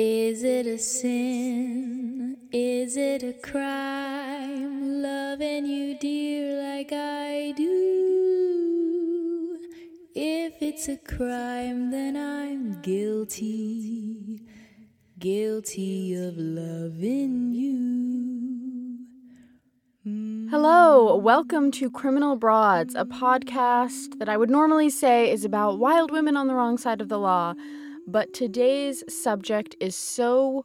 Is it a sin? Is it a crime? Loving you, dear, like I do. If it's a crime, then I'm guilty. Guilty of loving you. Hello, welcome to Criminal Broads, a podcast that I would normally say is about wild women on the wrong side of the law, but today's subject is so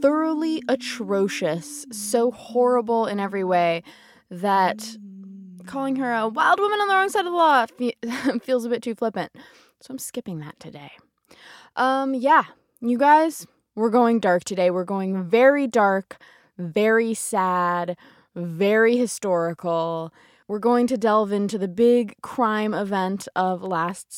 thoroughly atrocious, so horrible in every way, that calling her a wild woman on the wrong side of the law feels a bit too flippant. So I'm skipping that today. You guys, we're going dark today. We're going very dark, very sad, very historical. We're going to delve into the big crime event of the last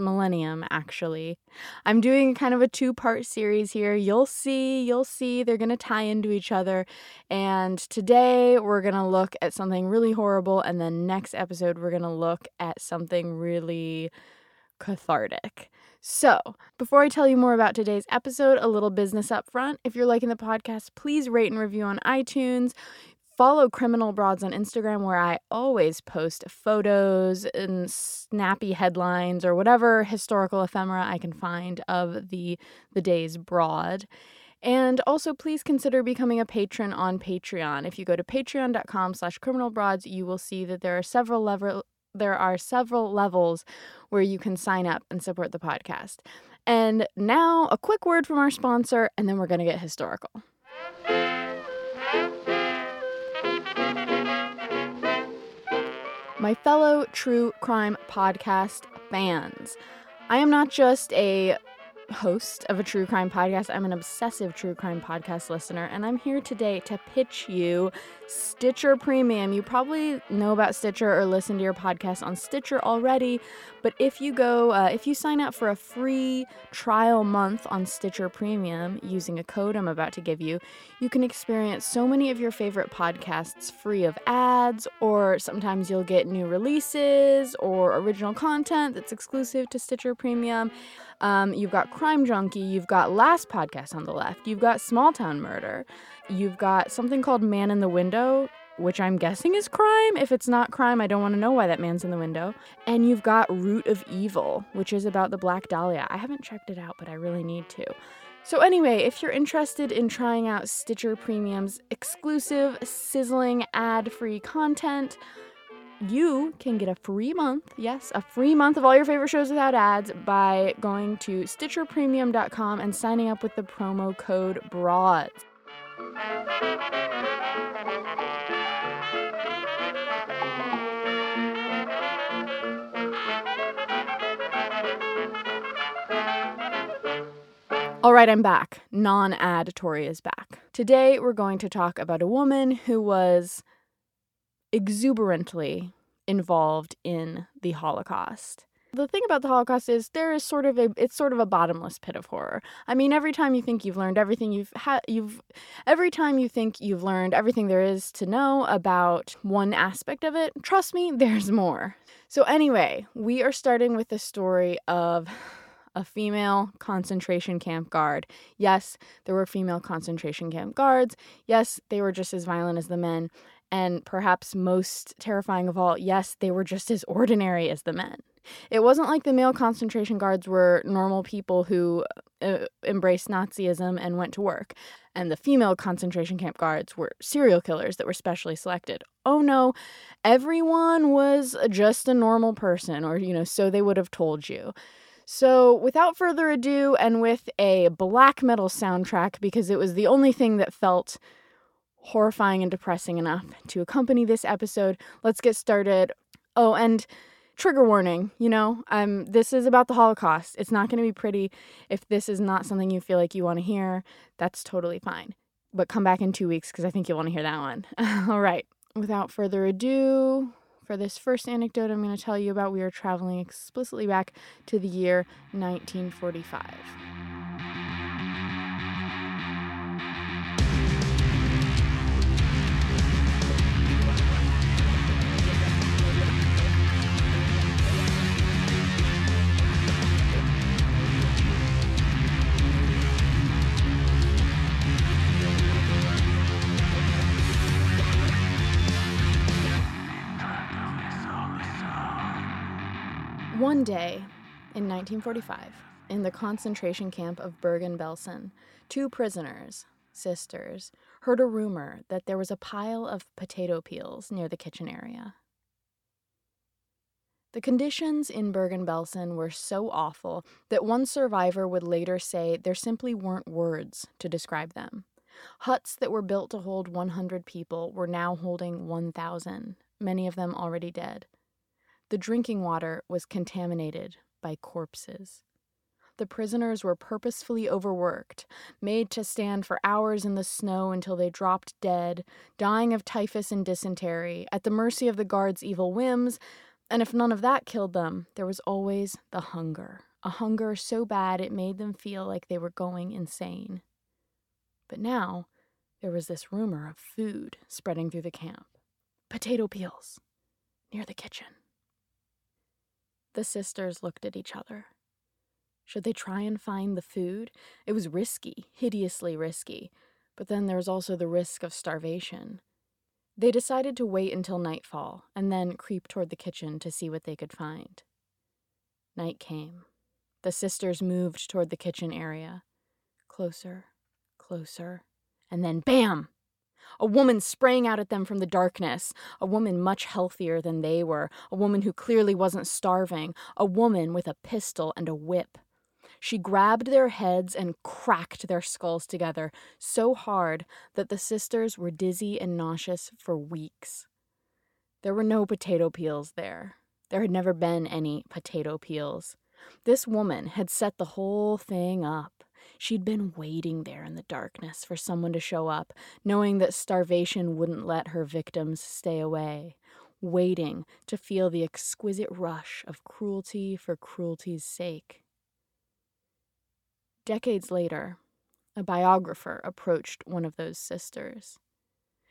millennium, actually. I'm doing kind of a two-part series here. You'll see. They're going to tie into each other. And today we're going to look at something really horrible. And then next episode, we're going to look at something really cathartic. So, before I tell you more about today's episode, a little business up front. If you're liking the podcast, please rate and review on iTunes. Follow Criminal Broads on Instagram, where I always post photos and snappy headlines or whatever historical ephemera I can find of the day's broad. And also, please consider becoming a patron on Patreon. If you go to patreon.com/criminalbroads, you will see that there are several levels where you can sign up and support the podcast. And now a quick word from our sponsor, and then we're going to get historical. My fellow true crime podcast fans, I am not just a host of a true crime podcast, I'm an obsessive true crime podcast listener, and I'm here today to pitch you Stitcher Premium. You probably know about Stitcher or listen to your podcast on Stitcher already, but if you sign up for a free trial month on Stitcher Premium using a code I'm about to give you, you can experience so many of your favorite podcasts free of ads, or sometimes you'll get new releases or original content that's exclusive to Stitcher Premium. You've got Crime Junkie, you've got Last Podcast on the Left, you've got Small Town Murder, you've got something called Man in the Window, which I'm guessing is crime. If it's not crime, I don't want to know why that man's in the window. And you've got Root of Evil, which is about the Black Dahlia. I haven't checked it out, but I really need to. So anyway, if you're interested in trying out Stitcher Premium's exclusive, sizzling, ad-free content, you can get a free month, yes, a free month of all your favorite shows without ads by going to StitcherPremium.com and signing up with the promo code BROADS. All right, I'm back. Non-ad Tori is back. Today, we're going to talk about a woman who was exuberantly involved in the Holocaust. The thing about the Holocaust is it's sort of a bottomless pit of horror. I mean, every time you think you've learned everything there is to know about one aspect of it, trust me, there's more. So anyway, we are starting with the story of a female concentration camp guard. Yes, there were female concentration camp guards. Yes, they were just as violent as the men. And perhaps most terrifying of all, yes, they were just as ordinary as the men. It wasn't like the male concentration guards were normal people who embraced Nazism and went to work. And the female concentration camp guards were serial killers that were specially selected. Oh no, everyone was just a normal person, or, so they would have told you. So without further ado, and with a black metal soundtrack, because it was the only thing that felt horrifying and depressing enough to accompany this episode, let's get started. Oh, and trigger warning, this is about the Holocaust. It's not going to be pretty. If this is not something you feel like you want to hear, that's totally fine. But come back in 2 weeks because I think you'll want to hear that one. All right, without further ado, for this first anecdote I'm going to tell you about, we are traveling explicitly back to the year 1945. One day, in 1945, in the concentration camp of Bergen-Belsen, two prisoners, sisters, heard a rumor that there was a pile of potato peels near the kitchen area. The conditions in Bergen-Belsen were so awful that one survivor would later say there simply weren't words to describe them. Huts that were built to hold 100 people were now holding 1,000, many of them already dead. The drinking water was contaminated by corpses. The prisoners were purposefully overworked, made to stand for hours in the snow until they dropped dead, dying of typhus and dysentery, at the mercy of the guards' evil whims, and if none of that killed them, there was always the hunger, a hunger so bad it made them feel like they were going insane. But now, there was this rumor of food spreading through the camp. Potato peels, near the kitchen. The sisters looked at each other. Should they try and find the food? It was risky, hideously risky, but then there was also the risk of starvation. They decided to wait until nightfall and then creep toward the kitchen to see what they could find. Night came. The sisters moved toward the kitchen area. Closer, closer, and then bam! A woman sprang out at them from the darkness, a woman much healthier than they were, a woman who clearly wasn't starving, a woman with a pistol and a whip. She grabbed their heads and cracked their skulls together so hard that the sisters were dizzy and nauseous for weeks. There were no potato peels there. There had never been any potato peels. This woman had set the whole thing up. She'd been waiting there in the darkness for someone to show up, knowing that starvation wouldn't let her victims stay away, waiting to feel the exquisite rush of cruelty for cruelty's sake. Decades later, a biographer approached one of those sisters.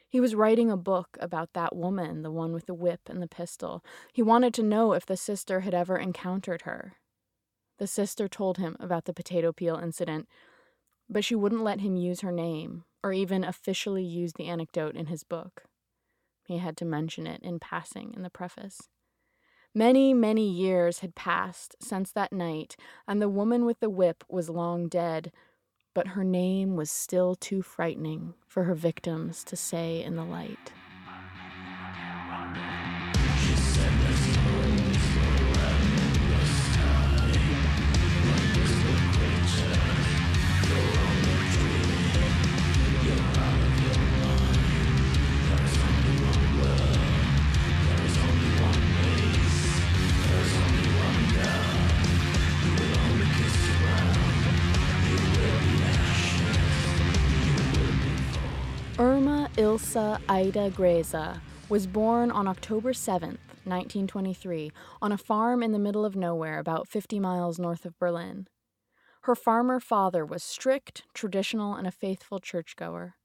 He was writing a book about that woman, the one with the whip and the pistol. He wanted to know if the sister had ever encountered her. The sister told him about the potato peel incident, but she wouldn't let him use her name or even officially use the anecdote in his book. He had to mention it in passing in the preface. Many, many years had passed since that night, and the woman with the whip was long dead, but her name was still too frightening for her victims to say in the light. Irma Grese was born on October 7, 1923, on a farm in the middle of nowhere about 50 miles north of Berlin. Her farmer father was strict, traditional, and a faithful churchgoer.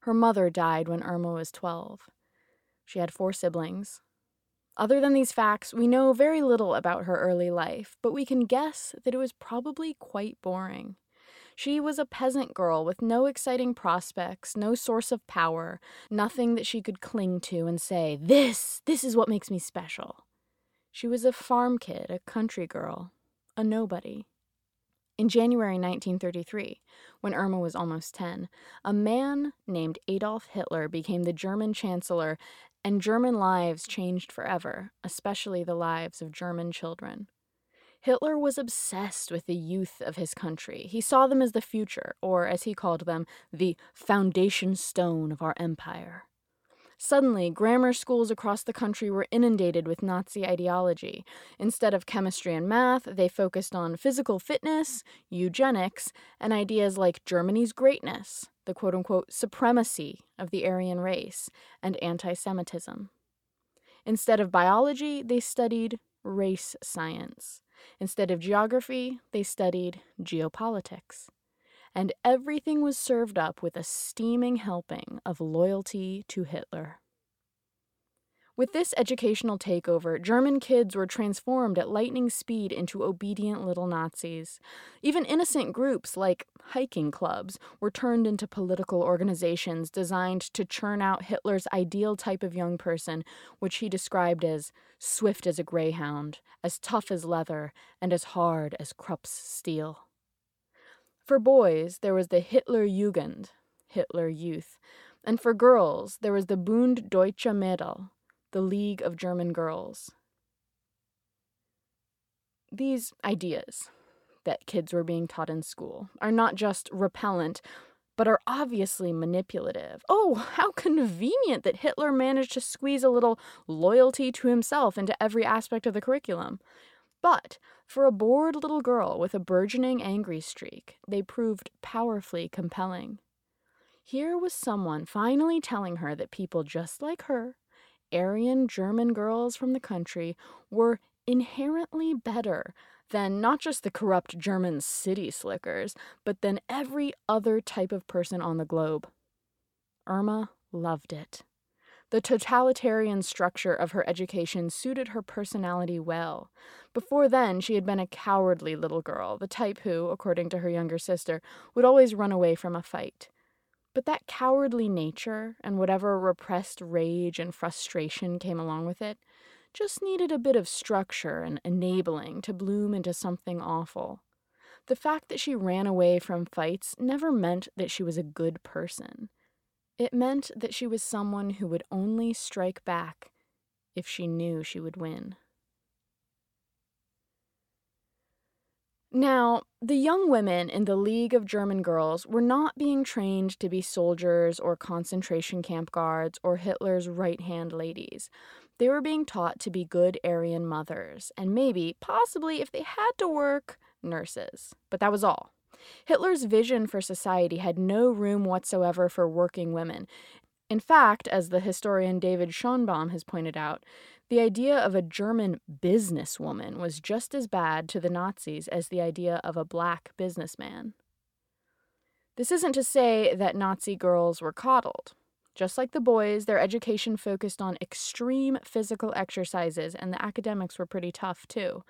Her mother died when Irma was 12. She had 4 siblings. Other than these facts, we know very little about her early life, but we can guess that it was probably quite boring. She was a peasant girl with no exciting prospects, no source of power, nothing that she could cling to and say, this is what makes me special. She was a farm kid, a country girl, a nobody. In January 1933, when Irma was almost 10, a man named Adolf Hitler became the German chancellor, and German lives changed forever, especially the lives of German children. Hitler was obsessed with the youth of his country. He saw them as the future, or as he called them, the foundation stone of our empire. Suddenly, grammar schools across the country were inundated with Nazi ideology. Instead of chemistry and math, they focused on physical fitness, eugenics, and ideas like Germany's greatness, the quote-unquote supremacy of the Aryan race, and anti-Semitism. Instead of biology, they studied race science. Instead of geography, they studied geopolitics. And everything was served up with a steaming helping of loyalty to Hitler. With this educational takeover, German kids were transformed at lightning speed into obedient little Nazis. Even innocent groups like hiking clubs were turned into political organizations designed to churn out Hitler's ideal type of young person, which he described as swift as a greyhound, as tough as leather, and as hard as Krupp's steel. For boys, there was the Hitlerjugend, Hitler Youth, and for girls, there was the Bund Deutscher Mädel, the League of German Girls. These ideas that kids were being taught in school are not just repellent, but are obviously manipulative. Oh, how convenient that Hitler managed to squeeze a little loyalty to himself into every aspect of the curriculum. But for a bored little girl with a burgeoning angry streak, they proved powerfully compelling. Here was someone finally telling her that people just like her, Aryan German girls from the country, were inherently better than not just the corrupt German city slickers, but than every other type of person on the globe. Irma loved it. The totalitarian structure of her education suited her personality well. Before then, she had been a cowardly little girl, the type who, according to her younger sister, would always run away from a fight. But that cowardly nature, and whatever repressed rage and frustration came along with it, just needed a bit of structure and enabling to bloom into something awful. The fact that she ran away from fights never meant that she was a good person. It meant that she was someone who would only strike back if she knew she would win. Now, the young women in the League of German Girls were not being trained to be soldiers or concentration camp guards or Hitler's right-hand ladies. They were being taught to be good Aryan mothers, and maybe, possibly, if they had to work, nurses. But that was all. Hitler's vision for society had no room whatsoever for working women. In fact, as the historian David Schoenbaum has pointed out, the idea of a German businesswoman was just as bad to the Nazis as the idea of a black businessman. This isn't to say that Nazi girls were coddled. Just like the boys, their education focused on extreme physical exercises, and the academics were pretty tough, too.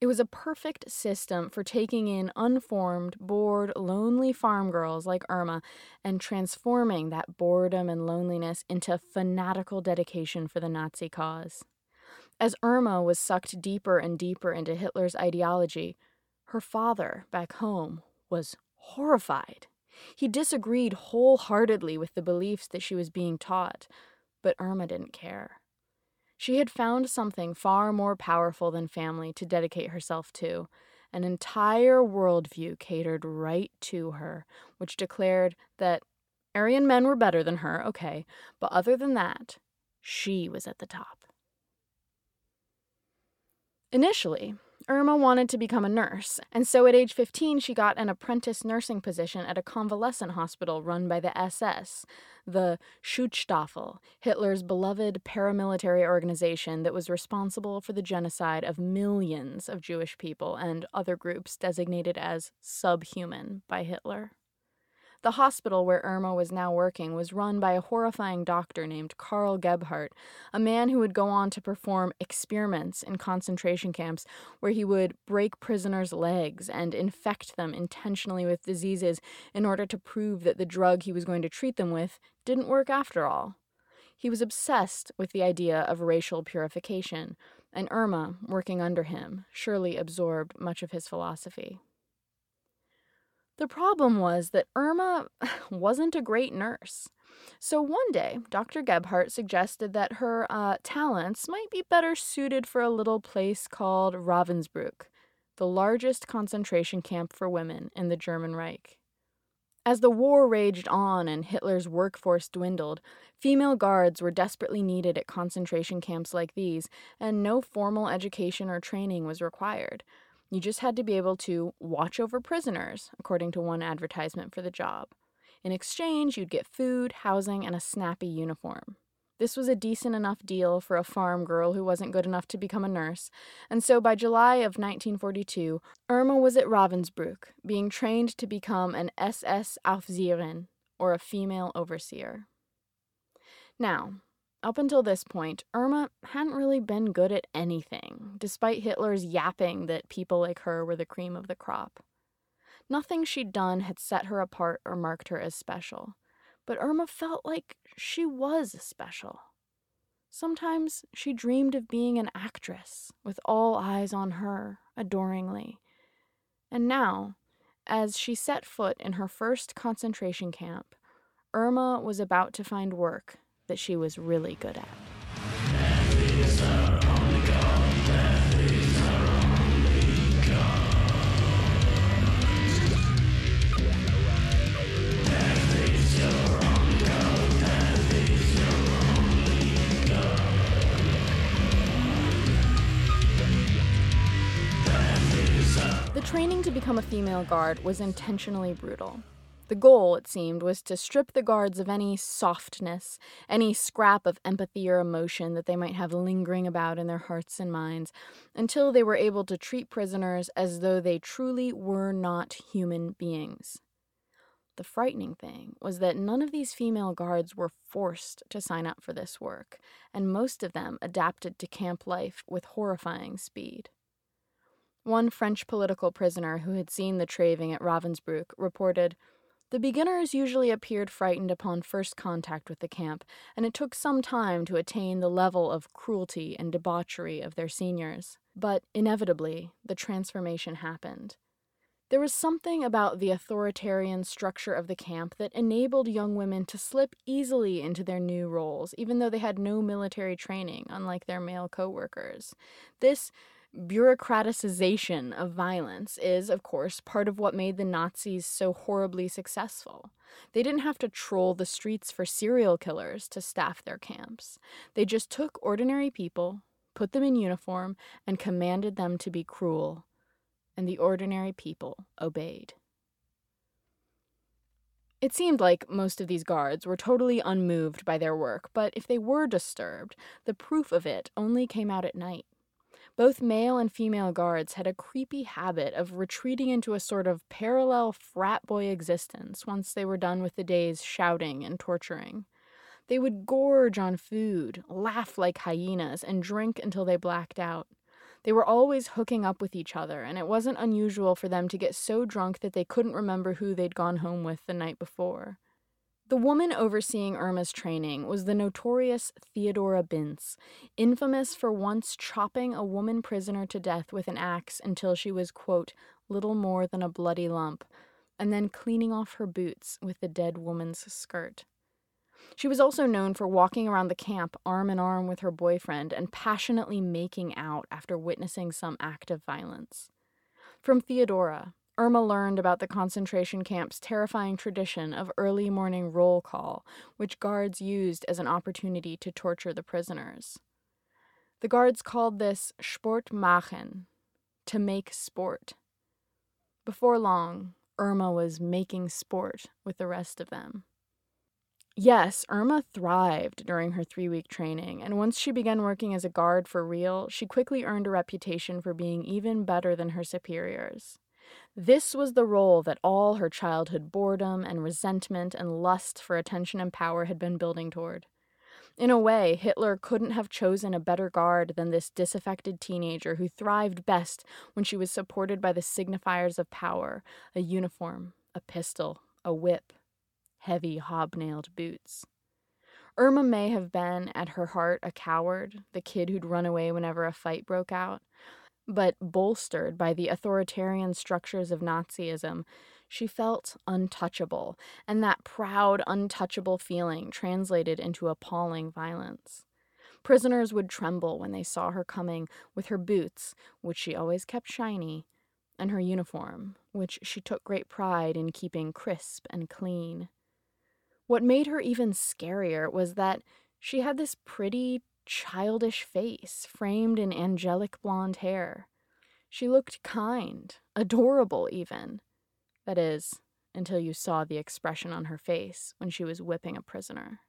It was a perfect system for taking in unformed, bored, lonely farm girls like Irma and transforming that boredom and loneliness into fanatical dedication for the Nazi cause. As Irma was sucked deeper and deeper into Hitler's ideology, her father, back home, was horrified. He disagreed wholeheartedly with the beliefs that she was being taught, but Irma didn't care. She had found something far more powerful than family to dedicate herself to, an entire worldview catered right to her, which declared that Aryan men were better than her, okay, but other than that, she was at the top. Initially, Irma wanted to become a nurse, and so at age 15 she got an apprentice nursing position at a convalescent hospital run by the SS, the Schutzstaffel, Hitler's beloved paramilitary organization that was responsible for the genocide of millions of Jewish people and other groups designated as subhuman by Hitler. The hospital where Irma was now working was run by a horrifying doctor named Karl Gebhardt, a man who would go on to perform experiments in concentration camps where he would break prisoners' legs and infect them intentionally with diseases in order to prove that the drug he was going to treat them with didn't work after all. He was obsessed with the idea of racial purification, and Irma, working under him, surely absorbed much of his philosophy. The problem was that Irma wasn't a great nurse. So one day, Dr. Gebhardt suggested that her talents might be better suited for a little place called Ravensbrück, the largest concentration camp for women in the German Reich. As the war raged on and Hitler's workforce dwindled, female guards were desperately needed at concentration camps like these, and no formal education or training was required. You just had to be able to watch over prisoners, according to one advertisement for the job. In exchange, you'd get food, housing, and a snappy uniform. This was a decent enough deal for a farm girl who wasn't good enough to become a nurse, and so by July of 1942, Irma was at Ravensbrück, being trained to become an SS Aufseherin, or a female overseer. Now, Up until this point, Irma hadn't really been good at anything, despite Hitler's yapping that people like her were the cream of the crop. Nothing she'd done had set her apart or marked her as special, but Irma felt like she was special. Sometimes she dreamed of being an actress, with all eyes on her, adoringly. And now, as she set foot in her first concentration camp, Irma was about to find work that she was really good at. The training to become a female guard was intentionally brutal. The goal, it seemed, was to strip the guards of any softness, any scrap of empathy or emotion that they might have lingering about in their hearts and minds, until they were able to treat prisoners as though they truly were not human beings. The frightening thing was that none of these female guards were forced to sign up for this work, and most of them adapted to camp life with horrifying speed. One French political prisoner who had seen the traving at Ravensbrück reported, "The beginners usually appeared frightened upon first contact with the camp, and it took some time to attain the level of cruelty and debauchery of their seniors. But inevitably, the transformation happened. There was something about the authoritarian structure of the camp that enabled young women to slip easily into their new roles, even though they had no military training, unlike their male co-workers. This bureaucratization of violence is, of course, part of what made the Nazis so horribly successful. They didn't have to troll the streets for serial killers to staff their camps. They just took ordinary people, put them in uniform, and commanded them to be cruel. And the ordinary people obeyed." It seemed like most of these guards were totally unmoved by their work, but if they were disturbed, the proof of it only came out at night. Both male and female guards had a creepy habit of retreating into a sort of parallel frat boy existence once they were done with the day's shouting and torturing. They would gorge on food, laugh like hyenas, and drink until they blacked out. They were always hooking up with each other, and it wasn't unusual for them to get so drunk that they couldn't remember who they'd gone home with the night before. The woman overseeing Irma's training was the notorious Theodora Bince, infamous for once chopping a woman prisoner to death with an axe until she was, quote, little more than a bloody lump, and then cleaning off her boots with the dead woman's skirt. She was also known for walking around the camp arm in arm with her boyfriend and passionately making out after witnessing some act of violence. From Theodora, Irma learned about the concentration camp's terrifying tradition of early morning roll call, which guards used as an opportunity to torture the prisoners. The guards called this Sport machen, to make sport. Before long, Irma was making sport with the rest of them. Yes, Irma thrived during her 3-week training, and once she began working as a guard for real, she quickly earned a reputation for being even better than her superiors. This was the role that all her childhood boredom and resentment and lust for attention and power had been building toward. In a way, Hitler couldn't have chosen a better guard than this disaffected teenager who thrived best when she was supported by the signifiers of power: a uniform, a pistol, a whip, heavy hobnailed boots. Irma may have been, at her heart, a coward, the kid who'd run away whenever a fight broke out. But bolstered by the authoritarian structures of Nazism, she felt untouchable, and that proud, untouchable feeling translated into appalling violence. Prisoners would tremble when they saw her coming with her boots, which she always kept shiny, and her uniform, which she took great pride in keeping crisp and clean. What made her even scarier was that she had this pretty, childish face framed in angelic blonde hair. She looked kind, adorable even. That is, until you saw the expression on her face when she was whipping a prisoner.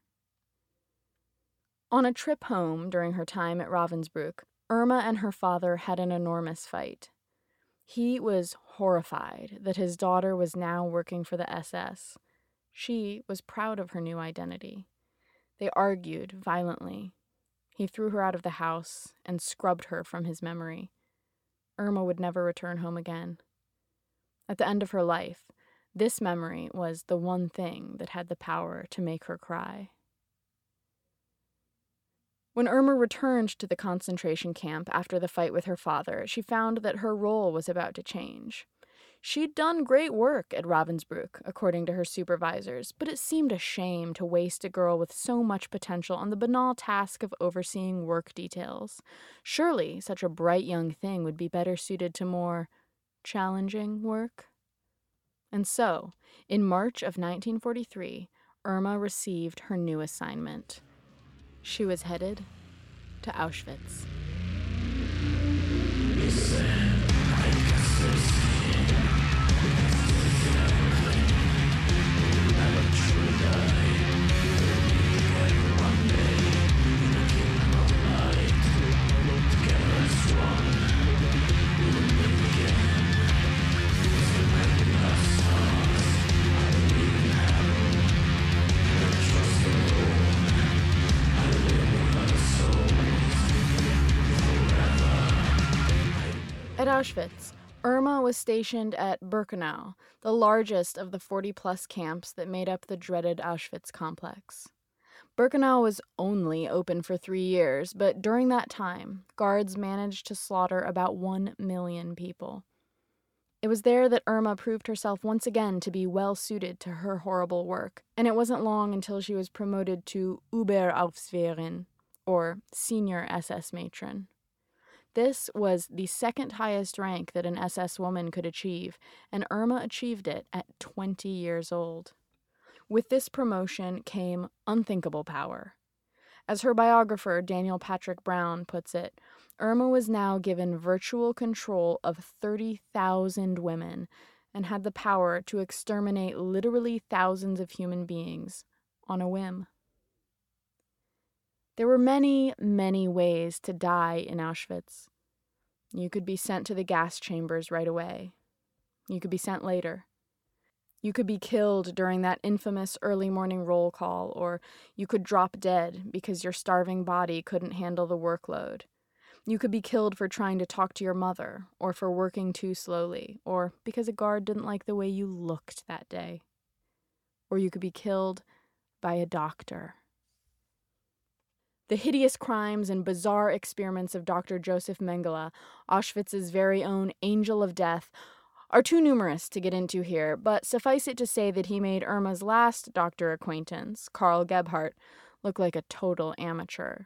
On a trip home during her time at Ravensbrück, Irma and her father had an enormous fight. He was horrified that his daughter was now working for the SS. She was proud of her new identity. They argued violently. He threw her out of the house and scrubbed her from his memory. Irma would never return home again. At the end of her life, this memory was the one thing that had the power to make her cry. When Irma returned to the concentration camp after the fight with her father, she found that her role was about to change. She'd done great work at Ravensbrück, according to her supervisors, but it seemed a shame to waste a girl with so much potential on the banal task of overseeing work details. Surely such a bright young thing would be better suited to more challenging work. And so, in March of 1943, Irma received her new assignment. She was headed to Auschwitz. At Auschwitz, Irma was stationed at Birkenau, the largest of the 40-plus camps that made up the dreaded Auschwitz complex. Birkenau was only open for 3 years, but during that time, guards managed to slaughter about 1 million people. It was there that Irma proved herself once again to be well-suited to her horrible work, and it wasn't long until she was promoted to Oberaufseherin, or Senior SS Matron. This was the second highest rank that an SS woman could achieve, and Irma achieved it at 20 years old. With this promotion came unthinkable power. As her biographer, Daniel Patrick Brown, puts it, Irma was now given virtual control of 30,000 women and had the power to exterminate literally thousands of human beings on a whim. There were many, many ways to die in Auschwitz. You could be sent to the gas chambers right away. You could be sent later. You could be killed during that infamous early morning roll call, or you could drop dead because your starving body couldn't handle the workload. You could be killed for trying to talk to your mother, or for working too slowly, or because a guard didn't like the way you looked that day. Or you could be killed by a doctor. The hideous crimes and bizarre experiments of Dr. Josef Mengele, Auschwitz's very own angel of death, are too numerous to get into here, but suffice it to say that he made Irma's last doctor acquaintance, Karl Gebhardt, look like a total amateur.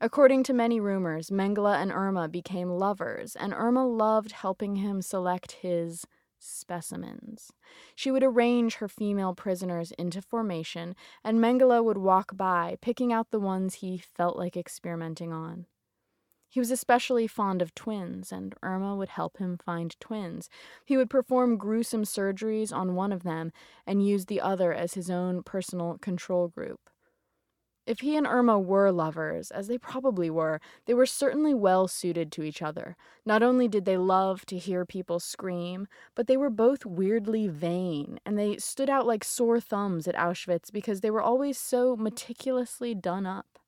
According to many rumors, Mengele and Irma became lovers, and Irma loved helping him select his specimens. She would arrange her female prisoners into formation, and Mengele would walk by, picking out the ones he felt like experimenting on. He was especially fond of twins, and Irma would help him find twins. He would perform gruesome surgeries on one of them and use the other as his own personal control group. If he and Irma were lovers, as they probably were, they were certainly well suited to each other. Not only did they love to hear people scream, but they were both weirdly vain, and they stood out like sore thumbs at Auschwitz because they were always so meticulously done up.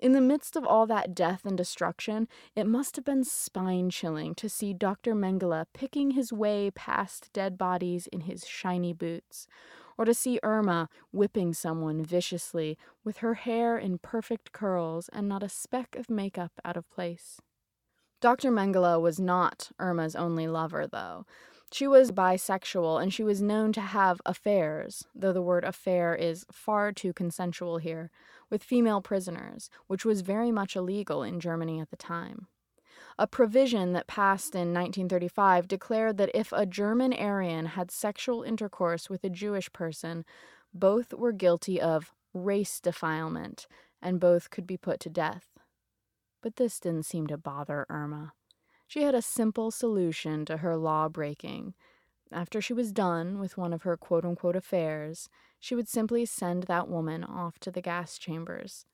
In the midst of all that death and destruction, it must have been spine-chilling to see Dr. Mengele picking his way past dead bodies in his shiny boots, or to see Irma whipping someone viciously with her hair in perfect curls and not a speck of makeup out of place. Dr. Mengele was not Irma's only lover, though. She was bisexual, and she was known to have affairs, though the word affair is far too consensual here, with female prisoners, which was very much illegal in Germany at the time. A provision that passed in 1935 declared that if a German Aryan had sexual intercourse with a Jewish person, both were guilty of race defilement, and both could be put to death. But this didn't seem to bother Irma. She had a simple solution to her law breaking. After she was done with one of her quote-unquote affairs, she would simply send that woman off to the gas chambers.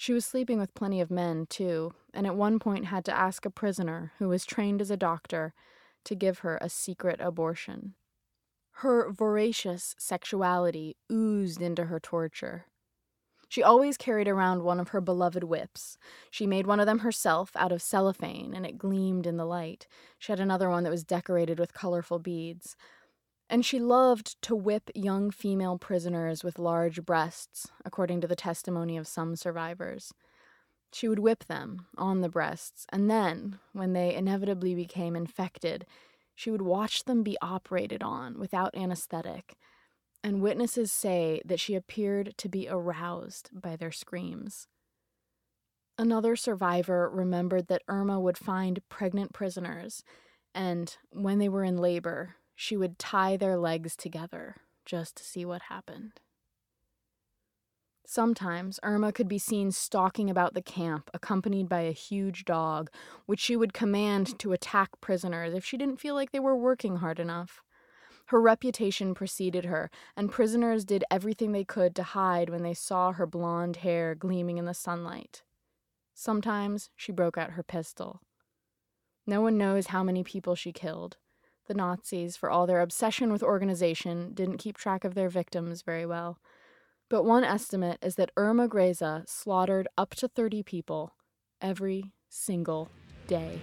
She was sleeping with plenty of men, too, and at one point had to ask a prisoner, who was trained as a doctor, to give her a secret abortion. Her voracious sexuality oozed into her torture. She always carried around one of her beloved whips. She made one of them herself out of cellophane, and it gleamed in the light. She had another one that was decorated with colorful beads. And she loved to whip young female prisoners with large breasts, according to the testimony of some survivors. She would whip them on the breasts, and then, when they inevitably became infected, she would watch them be operated on without anesthetic, and witnesses say that she appeared to be aroused by their screams. Another survivor remembered that Irma would find pregnant prisoners, and when they were in labor, she would tie their legs together just to see what happened. Sometimes Irma could be seen stalking about the camp, accompanied by a huge dog, which she would command to attack prisoners if she didn't feel like they were working hard enough. Her reputation preceded her, and prisoners did everything they could to hide when they saw her blonde hair gleaming in the sunlight. Sometimes she broke out her pistol. No one knows how many people she killed. The Nazis, for all their obsession with organization, didn't keep track of their victims very well. But one estimate is that Irma Grese slaughtered up to 30 people every single day.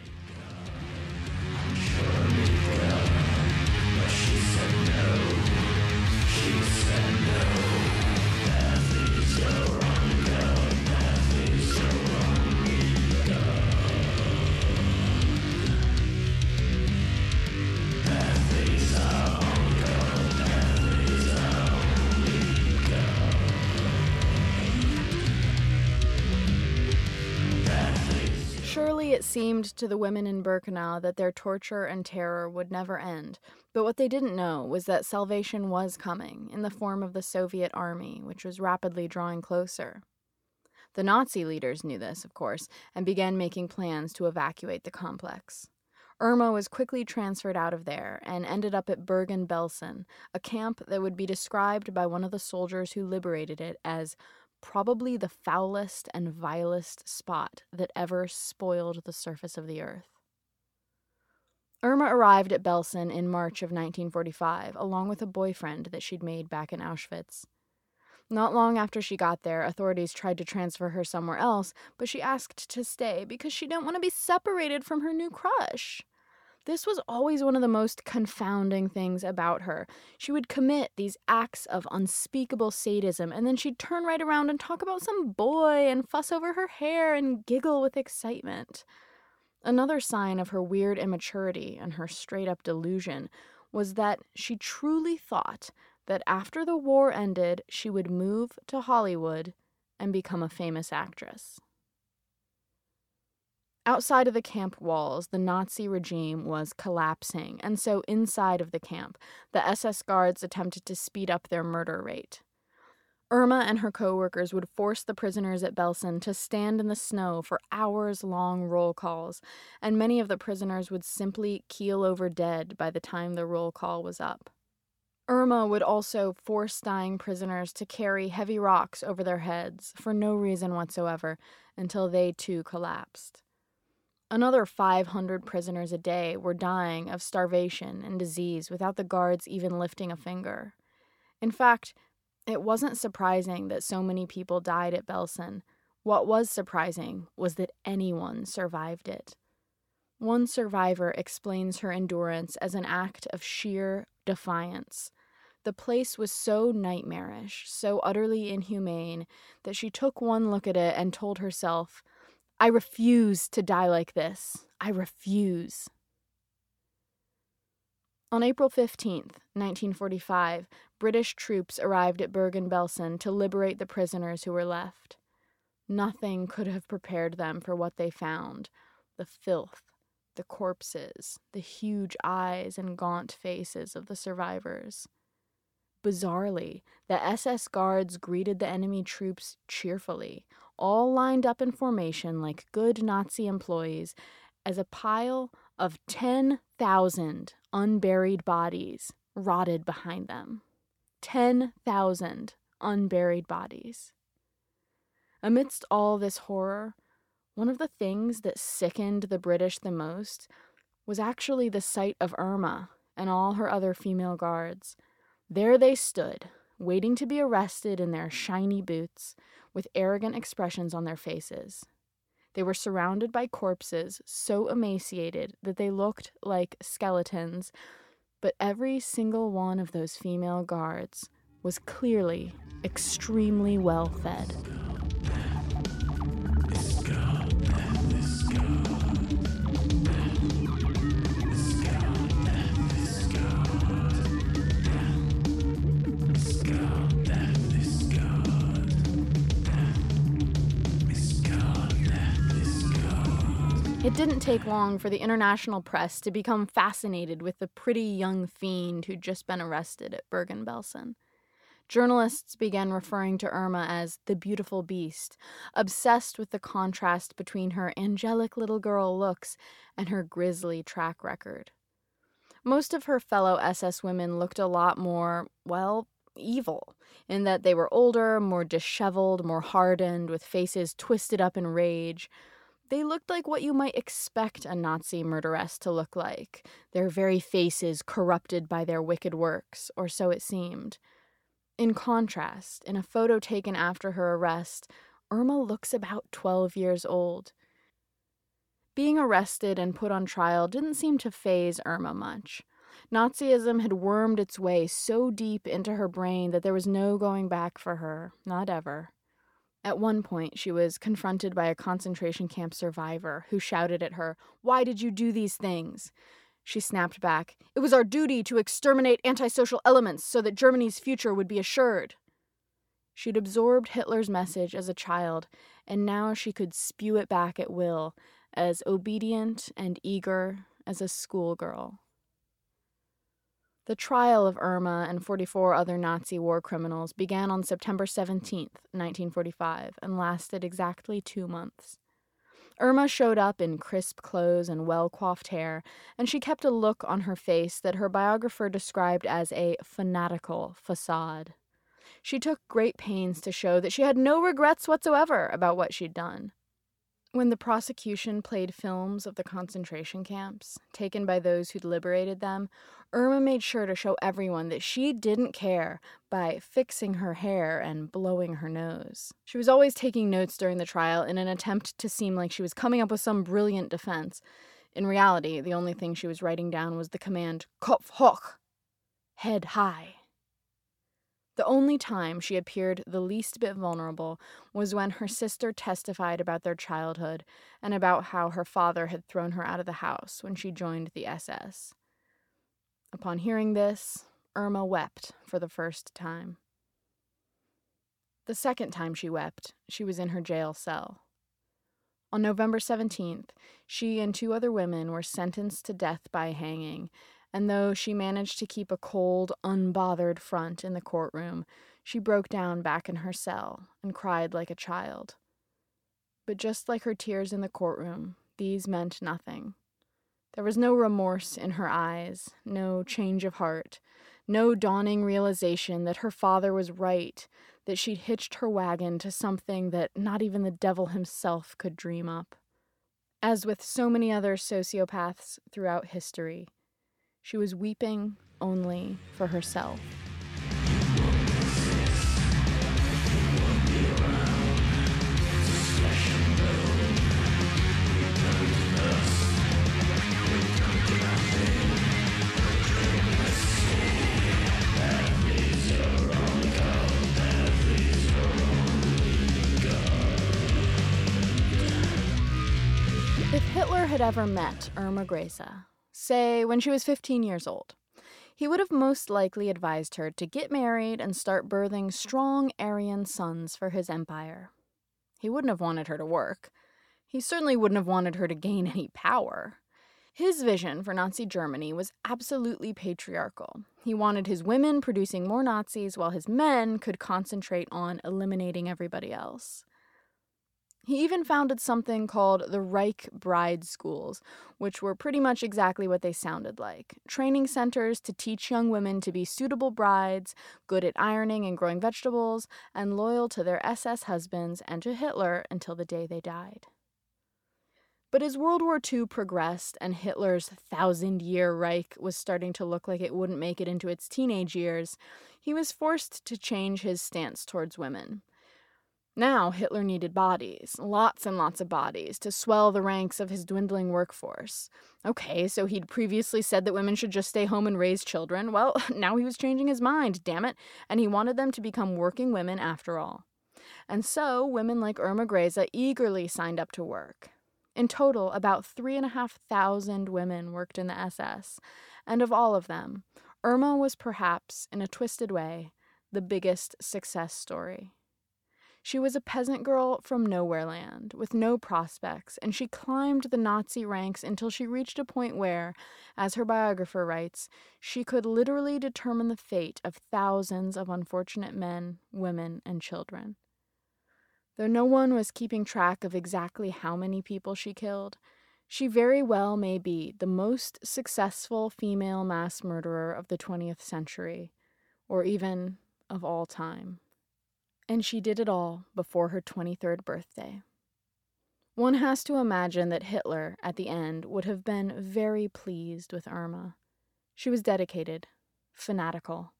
Surely it seemed to the women in Birkenau that their torture and terror would never end, but what they didn't know was that salvation was coming, in the form of the Soviet army, which was rapidly drawing closer. The Nazi leaders knew this, of course, and began making plans to evacuate the complex. Irma was quickly transferred out of there and ended up at Bergen-Belsen, a camp that would be described by one of the soldiers who liberated it as probably the foulest and vilest spot that ever spoiled the surface of the earth. Irma arrived at Belsen in March of 1945, along with a boyfriend that she'd made back in Auschwitz. Not long after she got there, authorities tried to transfer her somewhere else, but she asked to stay because she didn't want to be separated from her new crush. This was always one of the most confounding things about her. She would commit these acts of unspeakable sadism, and then she'd turn right around and talk about some boy and fuss over her hair and giggle with excitement. Another sign of her weird immaturity and her straight-up delusion was that she truly thought that after the war ended, she would move to Hollywood and become a famous actress. Outside of the camp walls, the Nazi regime was collapsing, and so inside of the camp, the SS guards attempted to speed up their murder rate. Irma and her co-workers would force the prisoners at Belsen to stand in the snow for hours-long roll calls, and many of the prisoners would simply keel over dead by the time the roll call was up. Irma would also force dying prisoners to carry heavy rocks over their heads, for no reason whatsoever, until they too collapsed. Another 500 prisoners a day were dying of starvation and disease without the guards even lifting a finger. In fact, it wasn't surprising that so many people died at Belsen. What was surprising was that anyone survived it. One survivor explains her endurance as an act of sheer defiance. The place was so nightmarish, so utterly inhumane, that she took one look at it and told herself, "I refuse to die like this. I refuse." On April 15th, 1945, British troops arrived at Bergen-Belsen to liberate the prisoners who were left. Nothing could have prepared them for what they found: the filth, the corpses, the huge eyes and gaunt faces of the survivors. Bizarrely, the SS guards greeted the enemy troops cheerfully, all lined up in formation like good Nazi employees, as a pile of 10,000 unburied bodies rotted behind them. 10,000 unburied bodies. Amidst all this horror, one of the things that sickened the British the most was actually the sight of Irma and all her other female guards. There they stood, waiting to be arrested in their shiny boots, with arrogant expressions on their faces. They were surrounded by corpses so emaciated that they looked like skeletons, but every single one of those female guards was clearly extremely well-fed. It didn't take long for the international press to become fascinated with the pretty young fiend who'd just been arrested at Bergen-Belsen. Journalists began referring to Irma as the beautiful beast, obsessed with the contrast between her angelic little girl looks and her grisly track record. Most of her fellow SS women looked a lot more, well, evil, in that they were older, more disheveled, more hardened, with faces twisted up in rage. They looked like what you might expect a Nazi murderess to look like, their very faces corrupted by their wicked works, or so it seemed. In contrast, in a photo taken after her arrest, Irma looks about 12 years old. Being arrested and put on trial didn't seem to faze Irma much. Nazism had wormed its way so deep into her brain that there was no going back for her, not ever. At one point, she was confronted by a concentration camp survivor who shouted at her, "Why did you do these things?" She snapped back, "It was our duty to exterminate antisocial elements so that Germany's future would be assured." She'd absorbed Hitler's message as a child, and now she could spew it back at will, as obedient and eager as a schoolgirl. The trial of Irma and 44 other Nazi war criminals began on September 17th, 1945, and lasted exactly 2 months. Irma showed up in crisp clothes and well-coiffed hair, and she kept a look on her face that her biographer described as a fanatical facade. She took great pains to show that she had no regrets whatsoever about what she'd done. When the prosecution played films of the concentration camps, taken by those who'd liberated them, Irma made sure to show everyone that she didn't care by fixing her hair and blowing her nose. She was always taking notes during the trial in an attempt to seem like she was coming up with some brilliant defense. In reality, the only thing she was writing down was the command, "Kopf hoch," head high. The only time she appeared the least bit vulnerable was when her sister testified about their childhood and about how her father had thrown her out of the house when she joined the SS. Upon hearing this, Irma wept for the first time. The second time she wept, she was in her jail cell. On November 17th, she and 2 other women were sentenced to death by hanging, and though she managed to keep a cold, unbothered front in the courtroom, she broke down back in her cell and cried like a child. But just like her tears in the courtroom, these meant nothing. There was no remorse in her eyes, no change of heart, no dawning realization that her father was right, that she'd hitched her wagon to something that not even the devil himself could dream up. As with so many other sociopaths throughout history, she was weeping only for herself. If Hitler had ever met Irma Grese, say, when she was 15 years old, he would have most likely advised her to get married and start birthing strong Aryan sons for his empire. He wouldn't have wanted her to work. He certainly wouldn't have wanted her to gain any power. His vision for Nazi Germany was absolutely patriarchal. He wanted his women producing more Nazis while his men could concentrate on eliminating everybody else. He even founded something called the Reich Bride Schools, which were pretty much exactly what they sounded like. Training centers to teach young women to be suitable brides, good at ironing and growing vegetables, and loyal to their SS husbands and to Hitler until the day they died. But as World War II progressed and Hitler's 1,000-year Reich was starting to look like it wouldn't make it into its teenage years, he was forced to change his stance towards women. Now Hitler needed bodies, lots and lots of bodies, to swell the ranks of his dwindling workforce. Okay, so he'd previously said that women should just stay home and raise children. Well, now he was changing his mind, damn it, and he wanted them to become working women after all. And so women like Irma Grese eagerly signed up to work. In total, about 3,500 women worked in the SS, and of all of them, Irma was perhaps, in a twisted way, the biggest success story. She was a peasant girl from nowhere land, with no prospects, and she climbed the Nazi ranks until she reached a point where, as her biographer writes, she could literally determine the fate of thousands of unfortunate men, women, and children. Though no one was keeping track of exactly how many people she killed, she very well may be the most successful female mass murderer of the 20th century, or even of all time. And she did it all before her 23rd birthday. One has to imagine that Hitler, at the end, would have been very pleased with Irma. She was dedicated, fanatical,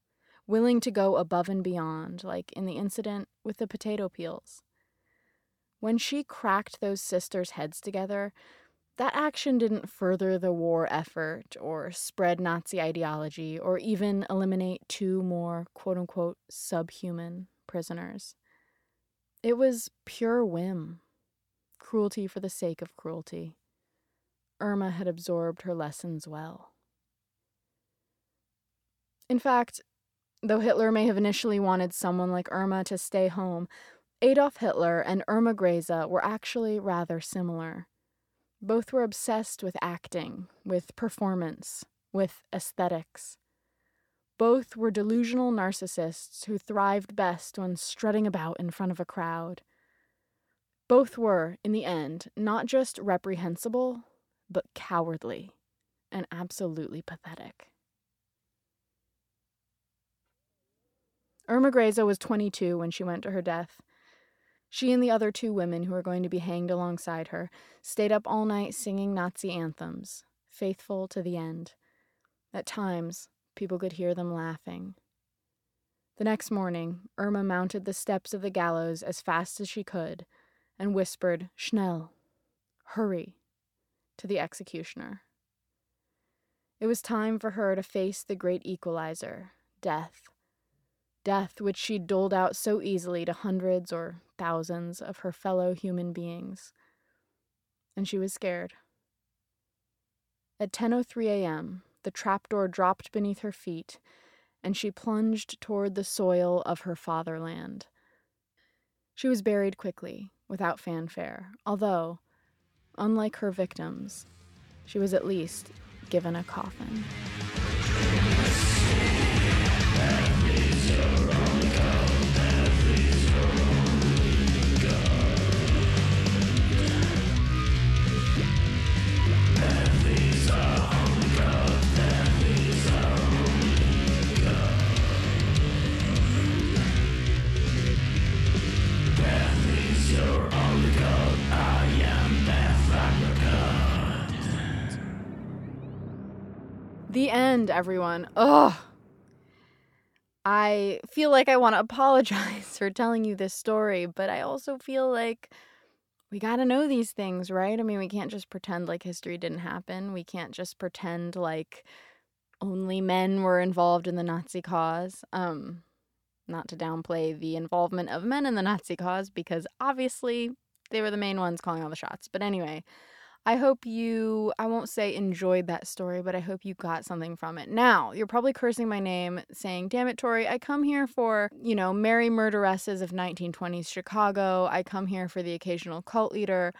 willing to go above and beyond, like in the incident with the potato peels. When she cracked those sisters' heads together, that action didn't further the war effort or spread Nazi ideology or even eliminate two more quote-unquote subhuman prisoners. It was pure whim, cruelty for the sake of cruelty. Irma had absorbed her lessons well. In fact, though Hitler may have initially wanted someone like Irma to stay home, Adolf Hitler and Irma Grese were actually rather similar. Both were obsessed with acting, with performance, with aesthetics. Both were delusional narcissists who thrived best when strutting about in front of a crowd. Both were, in the end, not just reprehensible, but cowardly and absolutely pathetic. Irma Grese was 22 when she went to her death. She and the other two women who were going to be hanged alongside her stayed up all night singing Nazi anthems, faithful to the end. At times, people could hear them laughing. The next morning, Irma mounted the steps of the gallows as fast as she could and whispered, "Schnell, hurry," to the executioner. It was time for her to face the great equalizer, death. Death which she doled out so easily to hundreds or thousands of her fellow human beings. And she was scared. At 10:03 a.m., the trapdoor dropped beneath her feet, and she plunged toward the soil of her fatherland. She was buried quickly, without fanfare, although, unlike her victims, she was at least given a coffin. The end, everyone. Ugh. I feel like I want to apologize for telling you this story, but I also feel like we got to know these things, right? I mean, we can't just pretend like history didn't happen. We can't just pretend like only men were involved in the Nazi cause. Not to downplay the involvement of men in the Nazi cause, because obviously they were the main ones calling all the shots. But anyway, I hope you, I won't say enjoyed that story, but I hope you got something from it. Now, you're probably cursing my name saying, damn it, Tori, I come here for, you know, merry murderesses of 1920s Chicago. I come here for the occasional cult leader.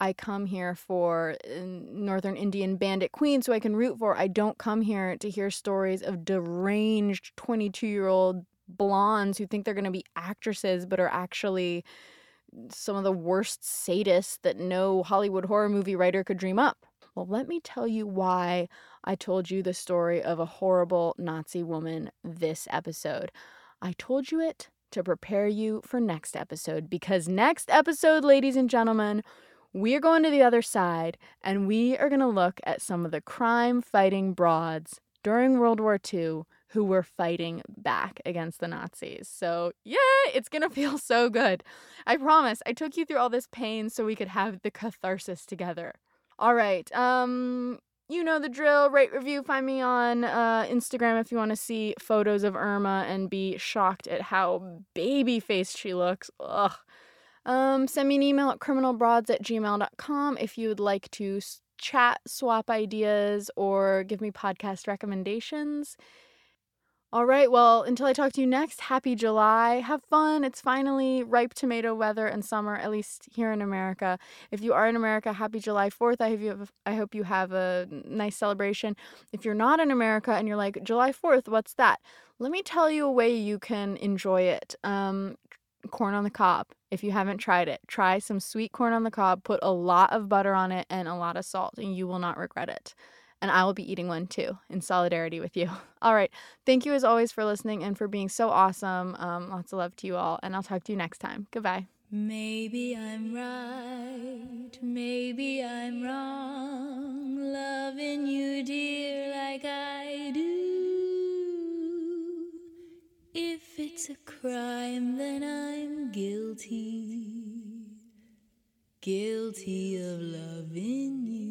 I come here for Northern Indian bandit queens who I can root for. I don't come here to hear stories of deranged 22-year-old blondes who think they're going to be actresses but are actually some of the worst sadists that no Hollywood horror movie writer could dream up. Well, let me tell you why I told you the story of a horrible Nazi woman this episode. I told you it to prepare you for next episode, because next episode, ladies and gentlemen, we are going to the other side and we are going to look at some of the crime-fighting broads during World War II who were fighting back against the Nazis. So, yeah, it's going to feel so good. I promise. I took you through all this pain so we could have the catharsis together. All right. You know the drill. Rate, review. Find me on Instagram if you want to see photos of Irma and be shocked at how baby-faced she looks. Ugh. Send me an email at criminalbroads@gmail.com if you would like to chat, swap ideas, or give me podcast recommendations. All right, well, until I talk to you next, happy July. Have fun. It's finally ripe tomato weather and summer, at least here in America. If you are in America, happy July 4th. I hope you have a nice celebration. If you're not in America and you're like, July 4th, what's that? Let me tell you a way you can enjoy it. Corn on the cob. If you haven't tried it, try some sweet corn on the cob. Put a lot of butter on it and a lot of salt, and you will not regret it. And I will be eating one too, in solidarity with you. All right. Thank you as always for listening and for being so awesome. Lots of love to you all. And I'll talk to you next time. Goodbye. Maybe I'm right. Maybe I'm wrong. Loving you, dear, like I do. If it's a crime, then I'm guilty. Guilty of loving you.